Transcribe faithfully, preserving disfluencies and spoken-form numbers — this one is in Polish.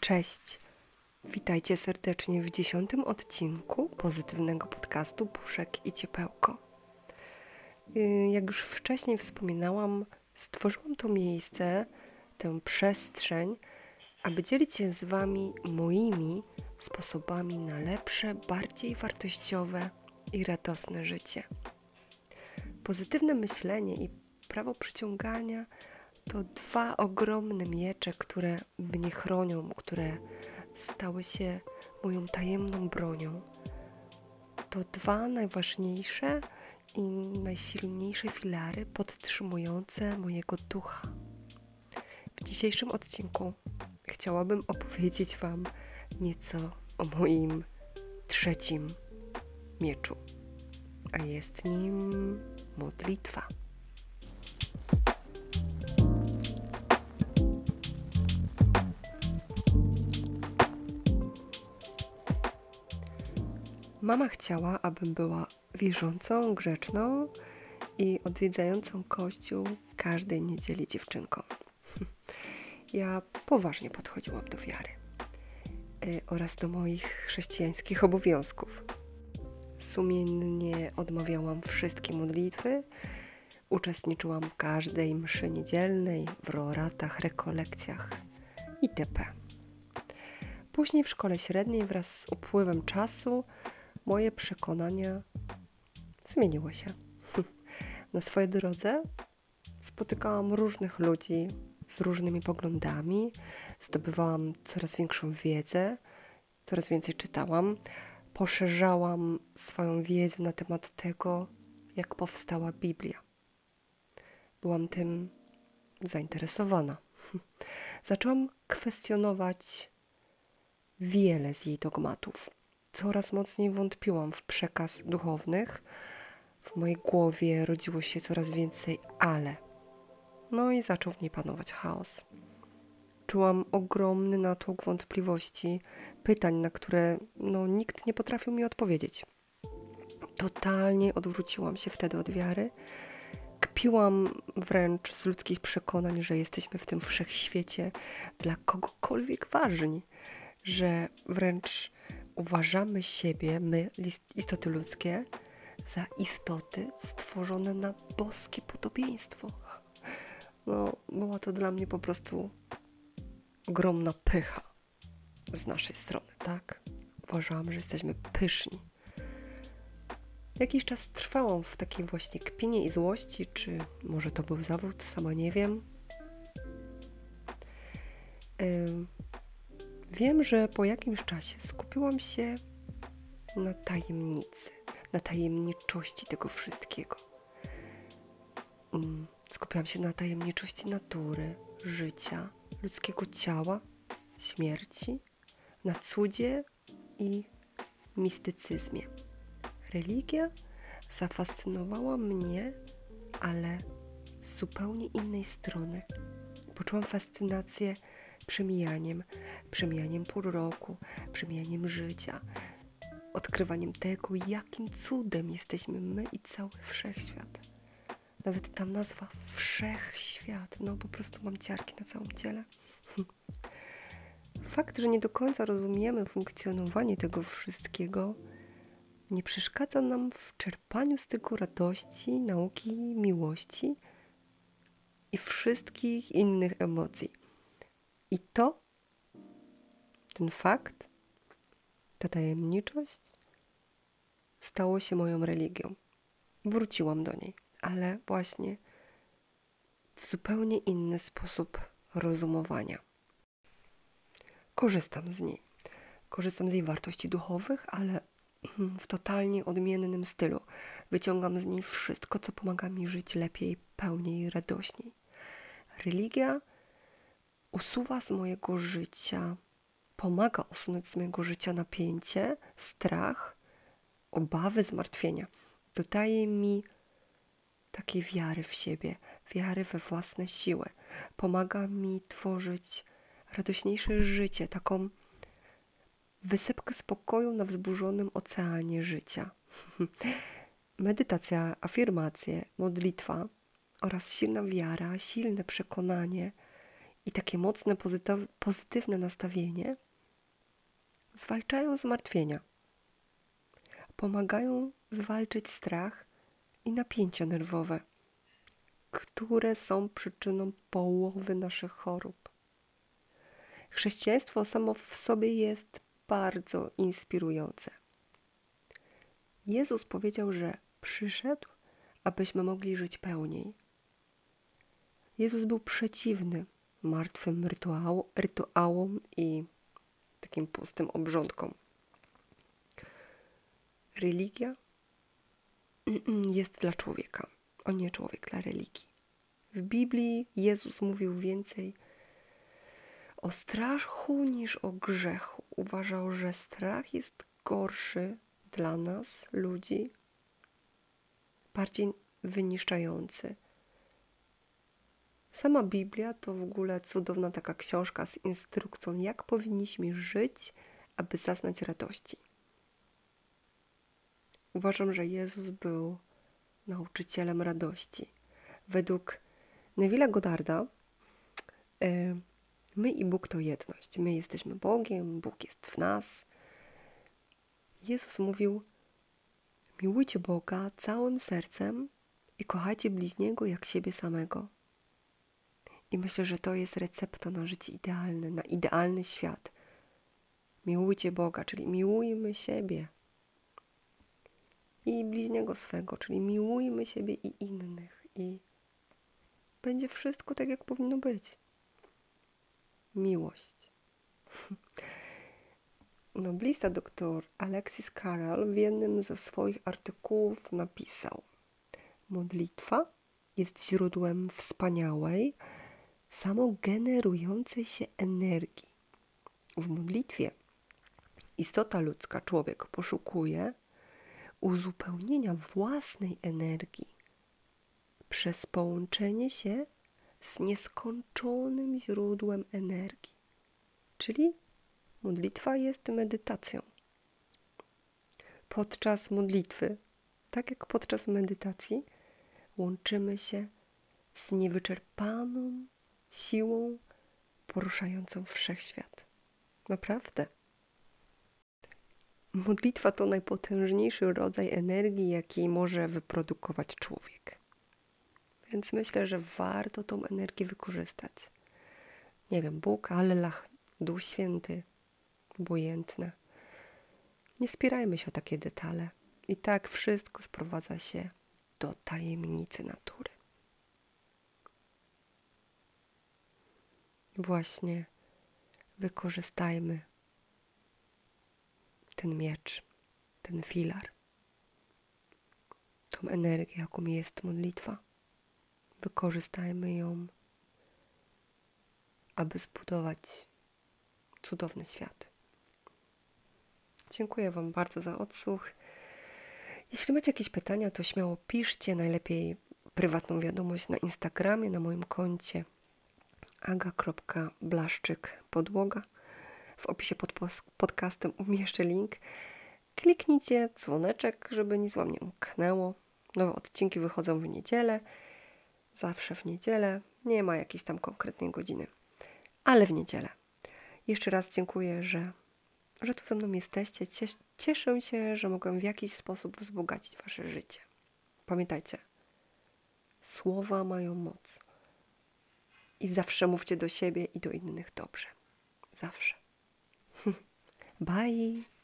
Cześć, witajcie serdecznie w dziesiątym odcinku pozytywnego podcastu Puszek i Ciepełko. Jak już wcześniej wspominałam, stworzyłam to miejsce, tę przestrzeń, aby dzielić się z Wami moimi sposobami na lepsze, bardziej wartościowe i radosne życie. Pozytywne myślenie i prawo przyciągania to dwa ogromne miecze, które mnie chronią, które stały się moją tajemną bronią. To dwa najważniejsze i najsilniejsze filary podtrzymujące mojego ducha. W dzisiejszym odcinku chciałabym opowiedzieć Wam nieco o moim trzecim mieczu, a jest nim modlitwa. Mama chciała, abym była wierzącą, grzeczną i odwiedzającą kościół każdej niedzieli dziewczynką. Ja poważnie podchodziłam do wiary yy, oraz do moich chrześcijańskich obowiązków. Sumiennie odmawiałam wszystkie modlitwy, uczestniczyłam w każdej mszy niedzielnej, w roratach, rekolekcjach itp. Później w szkole średniej wraz z upływem czasu moje przekonania zmieniły się. Na swojej drodze spotykałam różnych ludzi z różnymi poglądami, zdobywałam coraz większą wiedzę, coraz więcej czytałam, poszerzałam swoją wiedzę na temat tego, jak powstała Biblia. Byłam tym zainteresowana. Zaczęłam kwestionować wiele z jej dogmatów. Coraz mocniej wątpiłam w przekaz duchownych. W mojej głowie rodziło się coraz więcej ale. No i zaczął w niej panować chaos. Czułam ogromny natłok wątpliwości, pytań, na które no, nikt nie potrafił mi odpowiedzieć. Totalnie odwróciłam się wtedy od wiary. Kpiłam wręcz z ludzkich przekonań, że jesteśmy w tym wszechświecie dla kogokolwiek ważni, że wręcz uważamy siebie, my, istoty ludzkie, za istoty stworzone na boskie podobieństwo. No, była to dla mnie po prostu ogromna pycha z naszej strony, tak? Uważałam, że jesteśmy pyszni. Jakiś czas trwałam w takiej właśnie kpinie i złości, czy może to był zawód, sama nie wiem. Yy, wiem, że po jakimś czasie skupiłam się na tajemnicy, na tajemniczości tego wszystkiego. Yy. Skupiałam się na tajemniczości natury, życia, ludzkiego ciała, śmierci, na cudzie i mistycyzmie. Religia zafascynowała mnie, ale z zupełnie innej strony. Poczułam fascynację przemijaniem, przemijaniem pół roku, przemijaniem życia, odkrywaniem tego, jakim cudem jesteśmy my i cały wszechświat. Nawet ta nazwa wszechświat, no po prostu mam ciarki na całym ciele. Fakt, że nie do końca rozumiemy funkcjonowanie tego wszystkiego, nie przeszkadza nam w czerpaniu z tego radości, nauki, miłości i wszystkich innych emocji. I to, ten fakt, ta tajemniczość stało się moją religią. Wróciłam do niej, ale właśnie w zupełnie inny sposób rozumowania. Korzystam z niej. Korzystam z jej wartości duchowych, ale w totalnie odmiennym stylu. Wyciągam z niej wszystko, co pomaga mi żyć lepiej, pełniej, radośniej. Religia usuwa z mojego życia, pomaga usunąć z mojego życia napięcie, strach, obawy, zmartwienia. Dodaje mi takiej wiary w siebie, wiary we własne siły. Pomaga mi tworzyć radośniejsze życie, taką Wysepkę spokoju na wzburzonym oceanie życia. Medytacja, afirmacje, modlitwa oraz silna wiara, silne przekonanie i takie mocne, pozytywne nastawienie zwalczają zmartwienia. Pomagają zwalczyć strach i napięcia nerwowe, które są przyczyną połowy naszych chorób. Chrześcijaństwo samo w sobie jest bardzo inspirujące. Jezus powiedział, że przyszedł, abyśmy mogli żyć pełniej. Jezus był przeciwny martwym rytuał, rytuałom i takim pustym obrządkom. Religia jest dla człowieka, a nie człowiek dla religii. W Biblii Jezus mówił więcej o strachu niż o grzechu. Uważał, że strach jest gorszy dla nas, ludzi, bardziej wyniszczający. Sama Biblia to w ogóle cudowna taka książka z instrukcją, jak powinniśmy żyć, aby zaznać radości. Uważam, że Jezus był nauczycielem radości. Według Neville'a Goddarda my i Bóg to jedność. My jesteśmy Bogiem, Bóg jest w nas. Jezus mówił: miłujcie Boga całym sercem i kochajcie bliźniego jak siebie samego. I myślę, że to jest recepta na życie idealne, na idealny świat. Miłujcie Boga, czyli miłujmy siebie i bliźniego swego, czyli miłujmy siebie i innych. I będzie wszystko tak, jak powinno być. Miłość. Noblista doktor Alexis Carroll w jednym ze swoich artykułów napisał: modlitwa jest źródłem wspaniałej, samogenerującej się energii. W modlitwie istota ludzka, człowiek, poszukuje uzupełnienia własnej energii przez połączenie się z nieskończonym źródłem energii. Czyli modlitwa jest medytacją. Podczas modlitwy, tak jak podczas medytacji, łączymy się z niewyczerpaną siłą poruszającą wszechświat. Naprawdę. Modlitwa to najpotężniejszy rodzaj energii, jaki może wyprodukować człowiek. Więc myślę, że warto tą energię wykorzystać. Nie wiem, Bóg, Allah, Duch Święty, obojętne. Nie spierajmy się o takie detale. I tak wszystko sprowadza się do tajemnicy natury. Właśnie wykorzystajmy ten miecz, ten filar, tą energię, jaką jest modlitwa. Wykorzystajmy ją, aby zbudować cudowny świat. Dziękuję Wam bardzo za odsłuch. Jeśli macie jakieś pytania, to śmiało piszcie, najlepiej prywatną wiadomość na Instagramie, na moim koncie aga kropka blaszczyk podłoga. W opisie pod podcastem umieszczę link. Kliknijcie dzwoneczek, żeby nic Wam nie umknęło. Nowe odcinki wychodzą w niedzielę. Zawsze w niedzielę. Nie ma jakiejś tam konkretnej godziny. Ale w niedzielę. Jeszcze raz dziękuję, że, że tu ze mną jesteście. Cies- cieszę się, że mogłem w jakiś sposób wzbogacić Wasze życie. Pamiętajcie, słowa mają moc. I zawsze mówcie do siebie i do innych dobrze. Zawsze. Bye!